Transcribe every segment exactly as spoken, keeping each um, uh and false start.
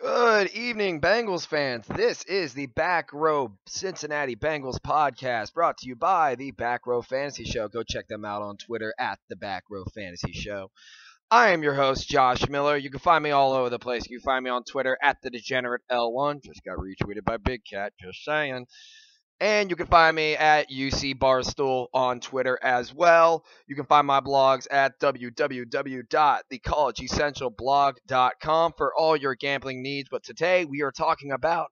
Good evening, Bengals fans. This is the Back Row Cincinnati Bengals podcast brought to you by the Back Row Fantasy Show. Go check them out on Twitter at the Back Row Fantasy Show. I am your host, Josh Miller. You can find me all over the place. You can find me on Twitter at the Degenerate L one. Just got retweeted by Big Cat, just saying. And you can find me at U C Barstool on Twitter as well. You can find my blogs at w w w dot the college essential blog dot com for all your gambling needs. But today we are talking about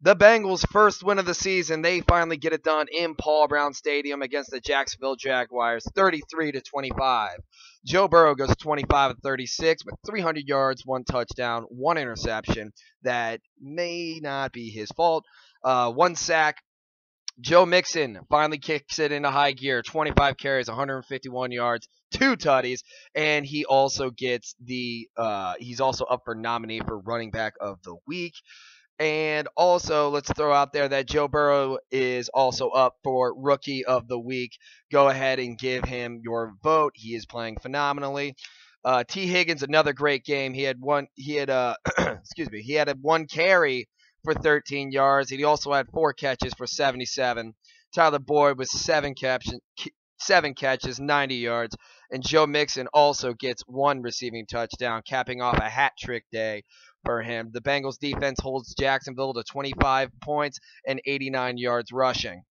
the Bengals' first win of the season. They finally get it done in Paul Brown Stadium against the Jacksonville Jaguars, thirty-three to twenty-five. Joe Burrow goes twenty-five of thirty-six with three hundred yards, one touchdown, one interception. That may not be his fault. Uh, one sack. Joe Mixon finally kicks it into high gear, twenty-five carries, one hundred fifty-one yards, two tutties, and he also gets the uh, – he's also up for nominee for running back of the week. And also, let's throw out there that Joe Burrow is also up for rookie of the week. Go ahead and give him your vote. He is playing phenomenally. Uh, Tee Higgins, another great game. He had one – he had uh, – excuse me. He had a one carry for thirteen yards. He also had four catches for seventy-seven. Tyler Boyd with seven captions, seven catches, ninety yards. And Joe Mixon also gets one receiving touchdown, capping off a hat trick day for him. The Bengals defense holds Jacksonville to twenty-five points and eighty-nine yards rushing.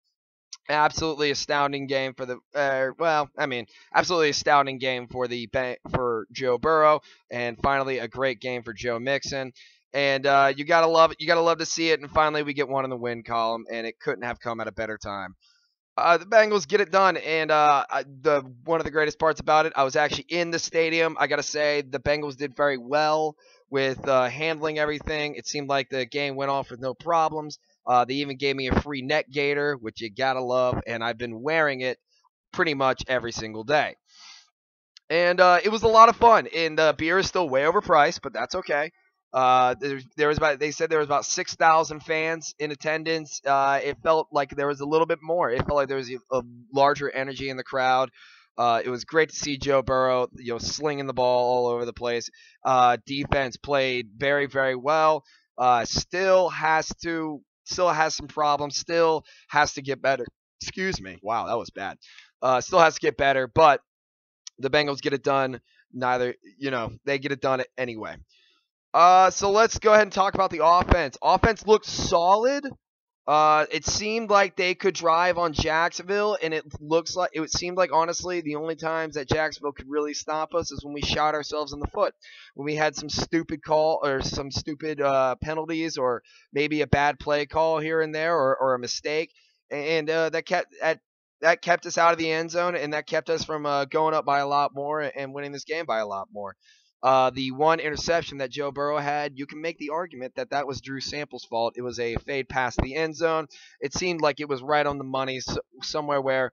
Absolutely astounding game for the uh, well, I mean, absolutely astounding game for the for Joe Burrow, and finally a great game for Joe Mixon. And uh, you gotta love it. You gotta love to see it. And finally, we get one in the win column, and it couldn't have come at a better time. Uh, the Bengals get it done, and uh, the one of the greatest parts about it, I was actually in the stadium. I gotta say, the Bengals did very well with uh, handling everything. It seemed like the game went off with no problems. Uh, they even gave me a free neck gaiter, which you gotta love, and I've been wearing it pretty much every single day. And uh, it was a lot of fun. And the beer is still way overpriced, but that's okay. Uh, there, there was about, they said there was about six thousand fans in attendance. Uh, it felt like there was a little bit more. It felt like there was a, a larger energy in the crowd. Uh, it was great to see Joe Burrow, you know, slinging the ball all over the place. Uh, defense played very, very well. Uh, still has to, still has some problems. Still has to get better. Excuse me. Wow, that was bad. Uh, still has to get better, but the Bengals get it done. Neither, you know, they get it done anyway. Uh, so let's go ahead and talk about the offense. Offense looked solid. Uh, it seemed like they could drive on Jacksonville, and it looks like it seemed like honestly the only times that Jacksonville could really stop us is when we shot ourselves in the foot, when we had some stupid call or some stupid uh, penalties or maybe a bad play call here and there or, or a mistake, and uh, that kept at, that kept us out of the end zone, and that kept us from uh, going up by a lot more and winning this game by a lot more. Uh, the one interception that Joe Burrow had, you can make the argument that that was Drew Sample's fault. It was a fade past the end zone. It seemed like it was right on the money, so somewhere where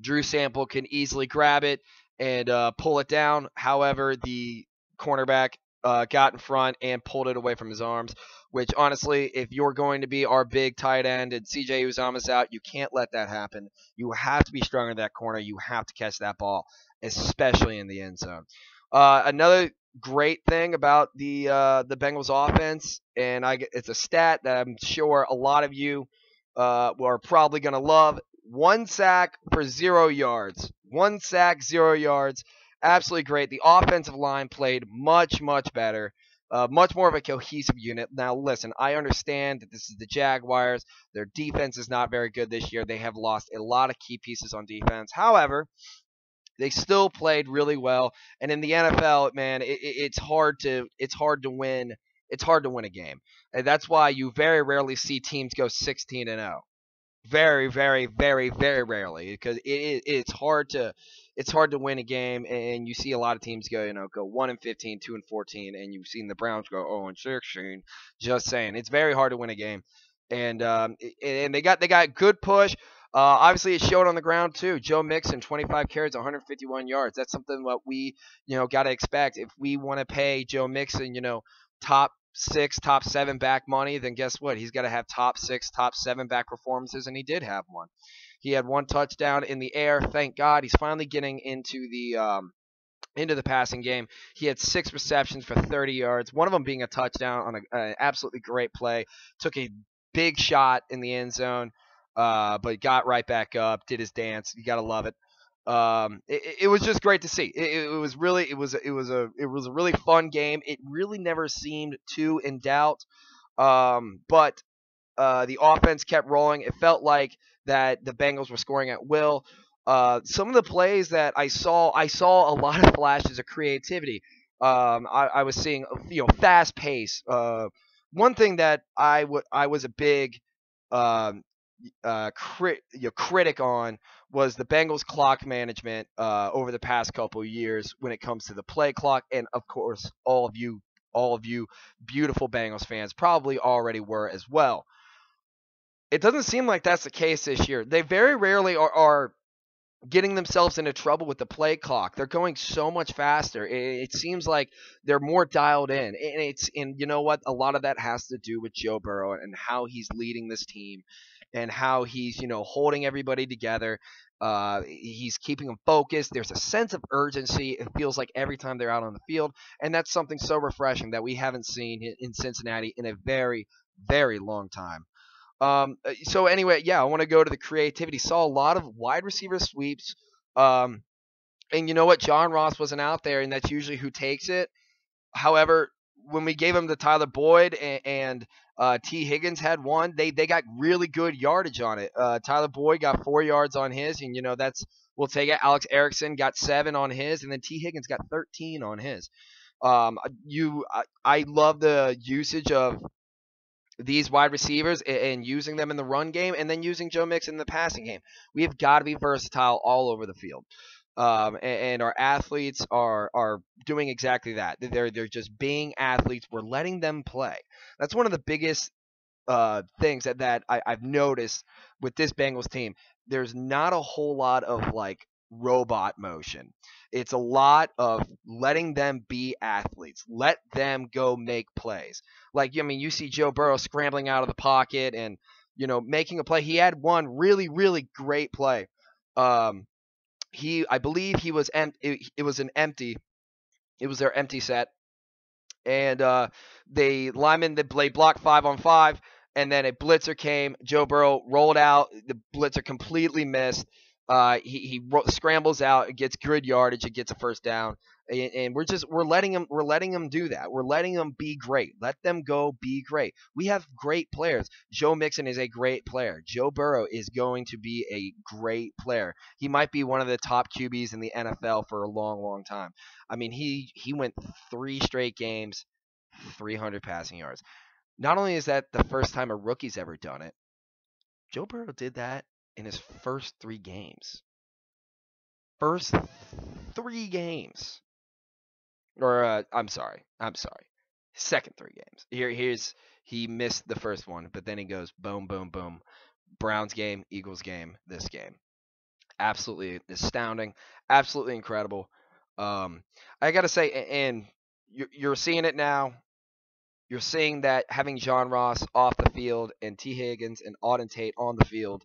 Drew Sample can easily grab it and uh, pull it down. However, the cornerback uh, got in front and pulled it away from his arms, which honestly, if you're going to be our big tight end and C J Uzama's out, you can't let that happen. You have to be strong in that corner. You have to catch that ball, especially in the end zone. Uh, another great thing about the uh, the Bengals offense, and I, it's a stat that I'm sure a lot of you uh, are probably going to love, one sack for zero yards. One sack, zero yards. Absolutely great. The offensive line played much, much better, uh, much more of a cohesive unit. Now, listen, I understand that this is the Jaguars. Their defense is not very good this year. They have lost a lot of key pieces on defense. However, they still played really well, and in the N F L, man, it, it's hard to it's hard to win it's hard to win a game, and that's why you very rarely see teams go sixteen and oh, very, very, very, very rarely, because it, it it's hard to it's hard to win a game, and you see a lot of teams go you know go one and fifteen, two and fourteen, and you've seen the Browns go oh and sixteen. Just saying, it's very hard to win a game, and um and they got they got good push. Uh, obviously, it showed on the ground, too. Joe Mixon, twenty-five carries, one hundred fifty-one yards. That's something what we, you know, got to expect. If we want to pay Joe Mixon, you know, top six, top seven back money, then guess what? He's got to have top six, top seven back performances, and he did have one. He had one touchdown in the air. Thank God. He's finally getting into the um, into the passing game. He had six receptions for thirty yards, one of them being a touchdown on a, an absolutely great play. Took a big shot in the end zone, uh, but got right back up, did his dance. You got to love it. Um, it, it was just great to see. It, it was really, it was, it was a, it was a really fun game. It really never seemed too in doubt. Um, but uh, the offense kept rolling. It felt like that the Bengals were scoring at will. Uh, some of the plays that I saw, I saw a lot of flashes of creativity. Um, I, I was seeing, you know, fast pace. Uh, one thing that I would, I was a big, um, uh, crit, you know, critic on was the Bengals clock management, uh, over the past couple of years when it comes to the play clock. And of course, all of you, all of you beautiful Bengals fans probably already were as well. It doesn't seem like that's the case this year. They very rarely are, are getting themselves into trouble with the play clock. They're going so much faster. It, it seems like they're more dialed in. And it's and you know what? A lot of that has to do with Joe Burrow and how he's leading this team and how he's, you know, holding everybody together. Uh, he's keeping them focused. There's a sense of urgency. It feels like every time they're out on the field. And that's something so refreshing that we haven't seen in, in Cincinnati in a very, very long time. Um, so anyway, yeah, I want to go to the creativity. Saw a lot of wide receiver sweeps. Um, and you know what? John Ross wasn't out there, and that's usually who takes it. However, when we gave him to Tyler Boyd and, and uh, Tee Higgins had one, they, they got really good yardage on it. Uh, Tyler Boyd got four yards on his, and, you know, that's we'll take it. Alex Erickson got seven on his, and then Tee Higgins got thirteen on his. Um, you, I, I love the usage of – these wide receivers and using them in the run game and then using Joe Mixon in the passing game. We have got to be versatile all over the field. Um, and, and our athletes are, are doing exactly that. They're, they're just being athletes. We're letting them play. That's one of the biggest uh, things that, that I, I've noticed with this Bengals team. There's not a whole lot of like robot motion. It's a lot of letting them be athletes. Let them go make plays. Like, I mean, you see Joe Burrow scrambling out of the pocket and, you know, making a play. He had one really, really great play. Um, he, I believe he was, em- it, it was an empty, it was their empty set. And uh, they linemen, they played block five on five. And then a blitzer came. Joe Burrow rolled out. The blitzer completely missed. Uh, he he ro- scrambles out, it gets good yardage, it gets a first down, and, and we're just we're letting him we're letting him do that. We're letting him be great. Let them go be great. We have great players. Joe Mixon is a great player. Joe Burrow is going to be a great player. He might be one of the top Q Bs in the N F L for a long, long time. I mean, he he went three straight games, three hundred passing yards. Not only is that the first time a rookie's ever done it, Joe Burrow did that in his first three games. First three games. Or, uh, I'm sorry. I'm sorry. Second three games. Here, here's he missed the first one, but then he goes boom, boom, boom. Browns game, Eagles game, this game. Absolutely astounding. Absolutely incredible. Um, I got to say, and you're seeing it now. You're seeing that having John Ross off the field and Tee Higgins and Auden Tate on the field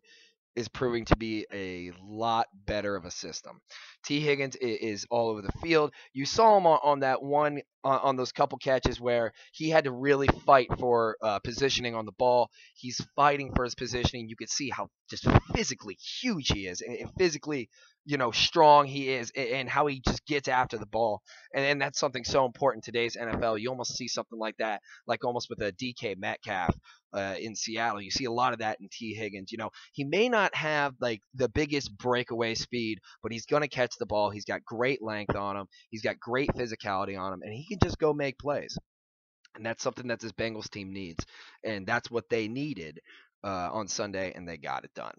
is proving to be a lot better of a system. Tee Higgins is all over the field. You saw him on that one, on those couple catches where he had to really fight for uh, positioning on the ball. He's fighting for his positioning. You could see how just physically huge he is, and physically, you know, strong he is, and how he just gets after the ball. And, and that's something so important in today's N F L. You almost see something like that, like almost with a D K Metcalf. Uh, in Seattle, you see a lot of that in Tee Higgins. You know, he may not have like the biggest breakaway speed, but he's going to catch the ball. He's got great length on him. He's got great physicality on him, and he can just go make plays. And that's something that this Bengals team needs, and that's what they needed uh, on Sunday, and they got it done.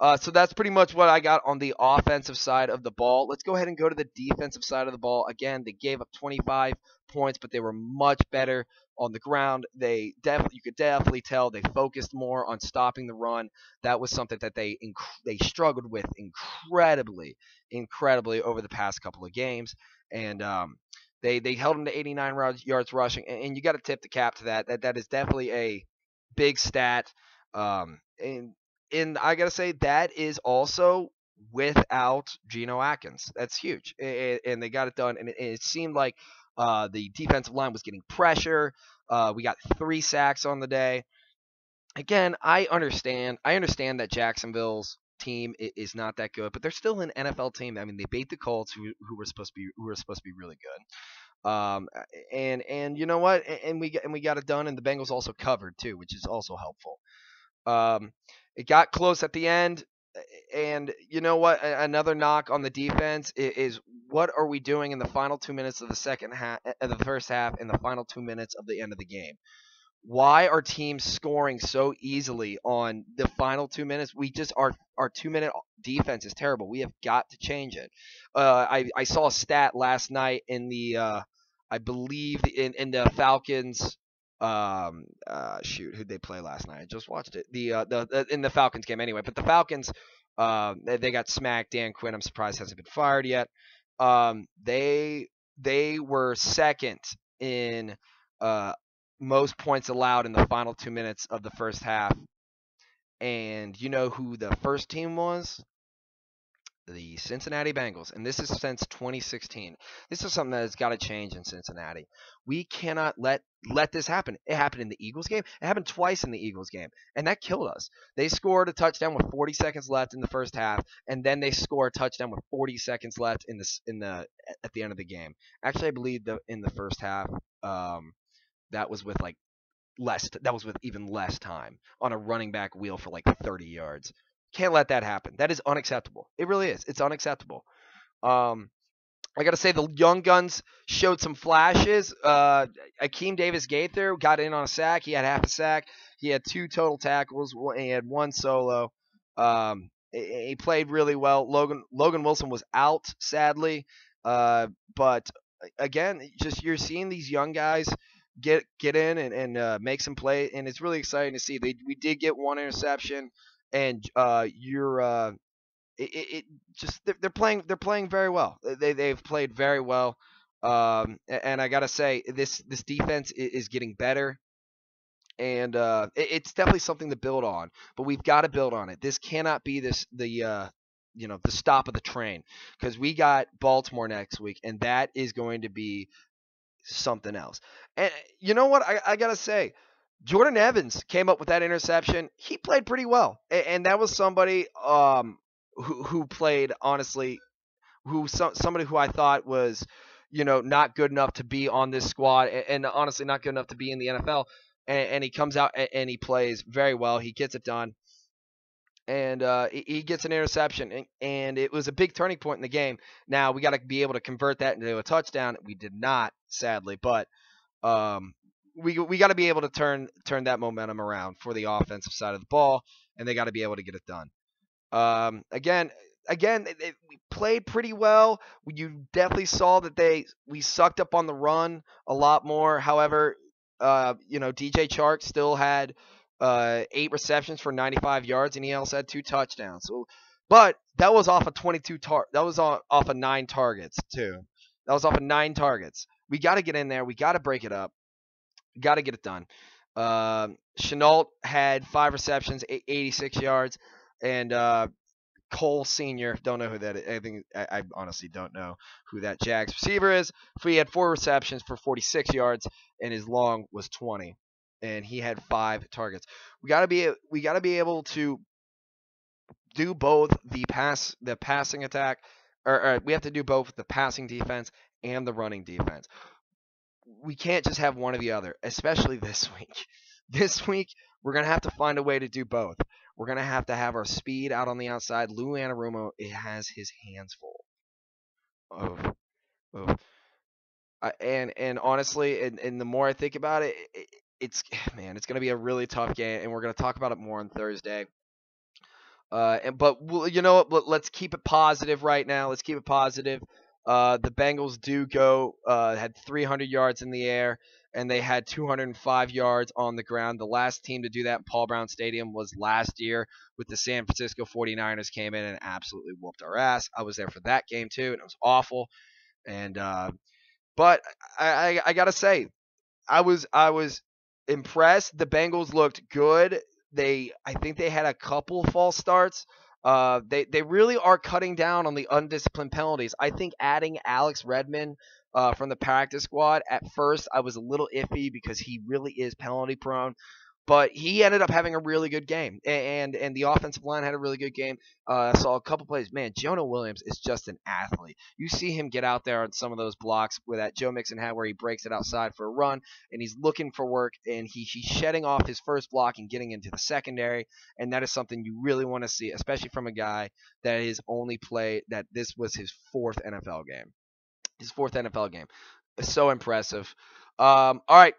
Uh, so that's pretty much what I got on the offensive side of the ball. Let's go ahead and go to the defensive side of the ball. Again, they gave up twenty-five points, but they were much better on the ground. They definitely, you could definitely tell they focused more on stopping the run. That was something that they inc- they struggled with incredibly, incredibly over the past couple of games. And um, they they held them to eighty-nine yards rushing, and, and you got to tip the cap to that. That that is definitely a big stat. Um, and And I got to say, that is also without Geno Atkins. That's huge. And, and they got it done. And it, it seemed like uh, the defensive line was getting pressure. Uh, we got three sacks on the day. Again, I understand. I understand that Jacksonville's team is not that good, but they're still an N F L team. I mean, they beat the Colts, who who were supposed to be who were supposed to be really good. Um, and and you know what? And we and we got it done. And the Bengals also covered too, which is also helpful. Um, it got close at the end. And you know what? Another knock on the defense is, is what are we doing in the final two minutes of the second half, of the first half, and the final two minutes of the end of the game? Why are teams scoring so easily on the final two minutes? We just our our two minute defense is terrible. We have got to change it. Uh, I I saw a stat last night in the uh, I believe in in the Falcons. Um, uh, shoot, who'd they play last night? I just watched it. The uh, the, the in the Falcons game anyway. But the Falcons, uh, they, they got smacked. Dan Quinn, I'm surprised, hasn't been fired yet. Um, they they were second in uh. most points allowed in the final two minutes of the first half. And you know who the first team was? The Cincinnati Bengals. And this is since twenty sixteen. This is something that has got to change in Cincinnati. We cannot let let this happen. It happened in the Eagles game. It happened twice in the Eagles game. And that killed us. They scored a touchdown with forty seconds left in the first half. And then they score a touchdown with forty seconds left in the, in the, at the end of the game. Actually, I believe the, in the first half, um, that was with like less. That was with even less time on a running back wheel for like thirty yards. Can't let that happen. That is unacceptable. It really is. It's unacceptable. Um, I gotta say the young guns showed some flashes. Uh, Akeem Davis Gaither got in on a sack. He had half a sack. He had two total tackles. He had one solo. Um, he played really well. Logan Logan Wilson was out sadly, uh, but again, just you're seeing these young guys get get in and, and uh, make some play, and it's really exciting to see. They, we did get one interception, and uh, you're uh, it, it just they're, they're playing they're playing very well. They they've played very well, um, and I gotta say this this defense is getting better, and uh, it, it's definitely something to build on. But we've got to build on it. This cannot be this the uh, you know the stop of the train, because we got Baltimore next week, and that is going to be something else. And you know what? I, I gotta say, Jordan Evans came up with that interception. He played pretty well, and, and that was somebody um who who played honestly, who some somebody who I thought was, you know, not good enough to be on this squad, and, and honestly not good enough to be in the N F L. And, and he comes out and, and he plays very well. He gets it done, and uh, he, he gets an interception, and, and it was a big turning point in the game. Now we got to be able to convert that into a touchdown. We did not. Sadly, but um, we we got to be able to turn turn that momentum around for the offensive side of the ball, and they got to be able to get it done. Um, again, again, they, they, we played pretty well. You definitely saw that they we sucked up on the run a lot more. However, uh, you know, D J Chark still had uh, eight receptions for ninety-five yards, and he also had two touchdowns. So, but that was off of twenty-two tar- that was on, off of nine targets too. That was off of nine targets. We got to get in there. We got to break it up. Got to get it done. Uh, Chenault had five receptions, eighty-six yards, and uh, Cole Senior, don't know who that is. I, think, I, I honestly don't know who that Jags receiver is. He had four receptions for forty-six yards, and his long was twenty, and he had five targets. We got to be we got to be able to do both the pass the passing attack, or, or we have to do both the passing defense and the running defense. We can't just have one or the other, especially this week. This week, we're going to have to find a way to do both. We're going to have to have our speed out on the outside. Lou Anarumo, it has his hands full. Oh, oh. Uh, and and honestly, and, and the more I think about it, it it's man, it's going to be a really tough game, and we're going to talk about it more on Thursday. Uh, and but we'll, you know what? Let's keep it positive right now. Let's keep it positive. Uh, the Bengals do go uh, had three hundred yards in the air, and they had two hundred five yards on the ground. The last team to do that in Paul Brown Stadium was last year with the San Francisco forty-niners. Came in and absolutely whooped our ass. I was there for that game too, and it was awful. And uh, but I, I, I gotta say, I was I was impressed. The Bengals looked good. They I think they had a couple false starts. Uh, they, they really are cutting down on the undisciplined penalties. I think adding Alex Redmond uh, from the practice squad, at first I was a little iffy because he really is penalty prone. But he ended up having a really good game, and and the offensive line had a really good game. I uh, saw a couple plays. Man, Jonah Williams is just an athlete. You see him get out there on some of those blocks where that Joe Mixon had where he breaks it outside for a run, and he's looking for work, and he, he's shedding off his first block and getting into the secondary, and that is something you really want to see, especially from a guy that his only play, that this was his fourth N F L game. His fourth N F L game. So impressive. Um, all right.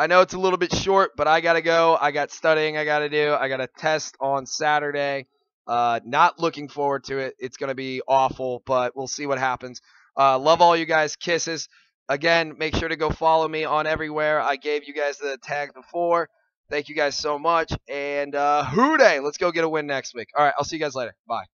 I know it's a little bit short, but I got to go. I got studying I got to do. I got a test on Saturday. Uh, not looking forward to it. It's going to be awful, but we'll see what happens. Uh, love all you guys. Kisses. Again, make sure to go follow me on everywhere. I gave you guys the tag before. Thank you guys so much. And uh, hooray. Let's go get a win next week. All right. I'll see you guys later. Bye.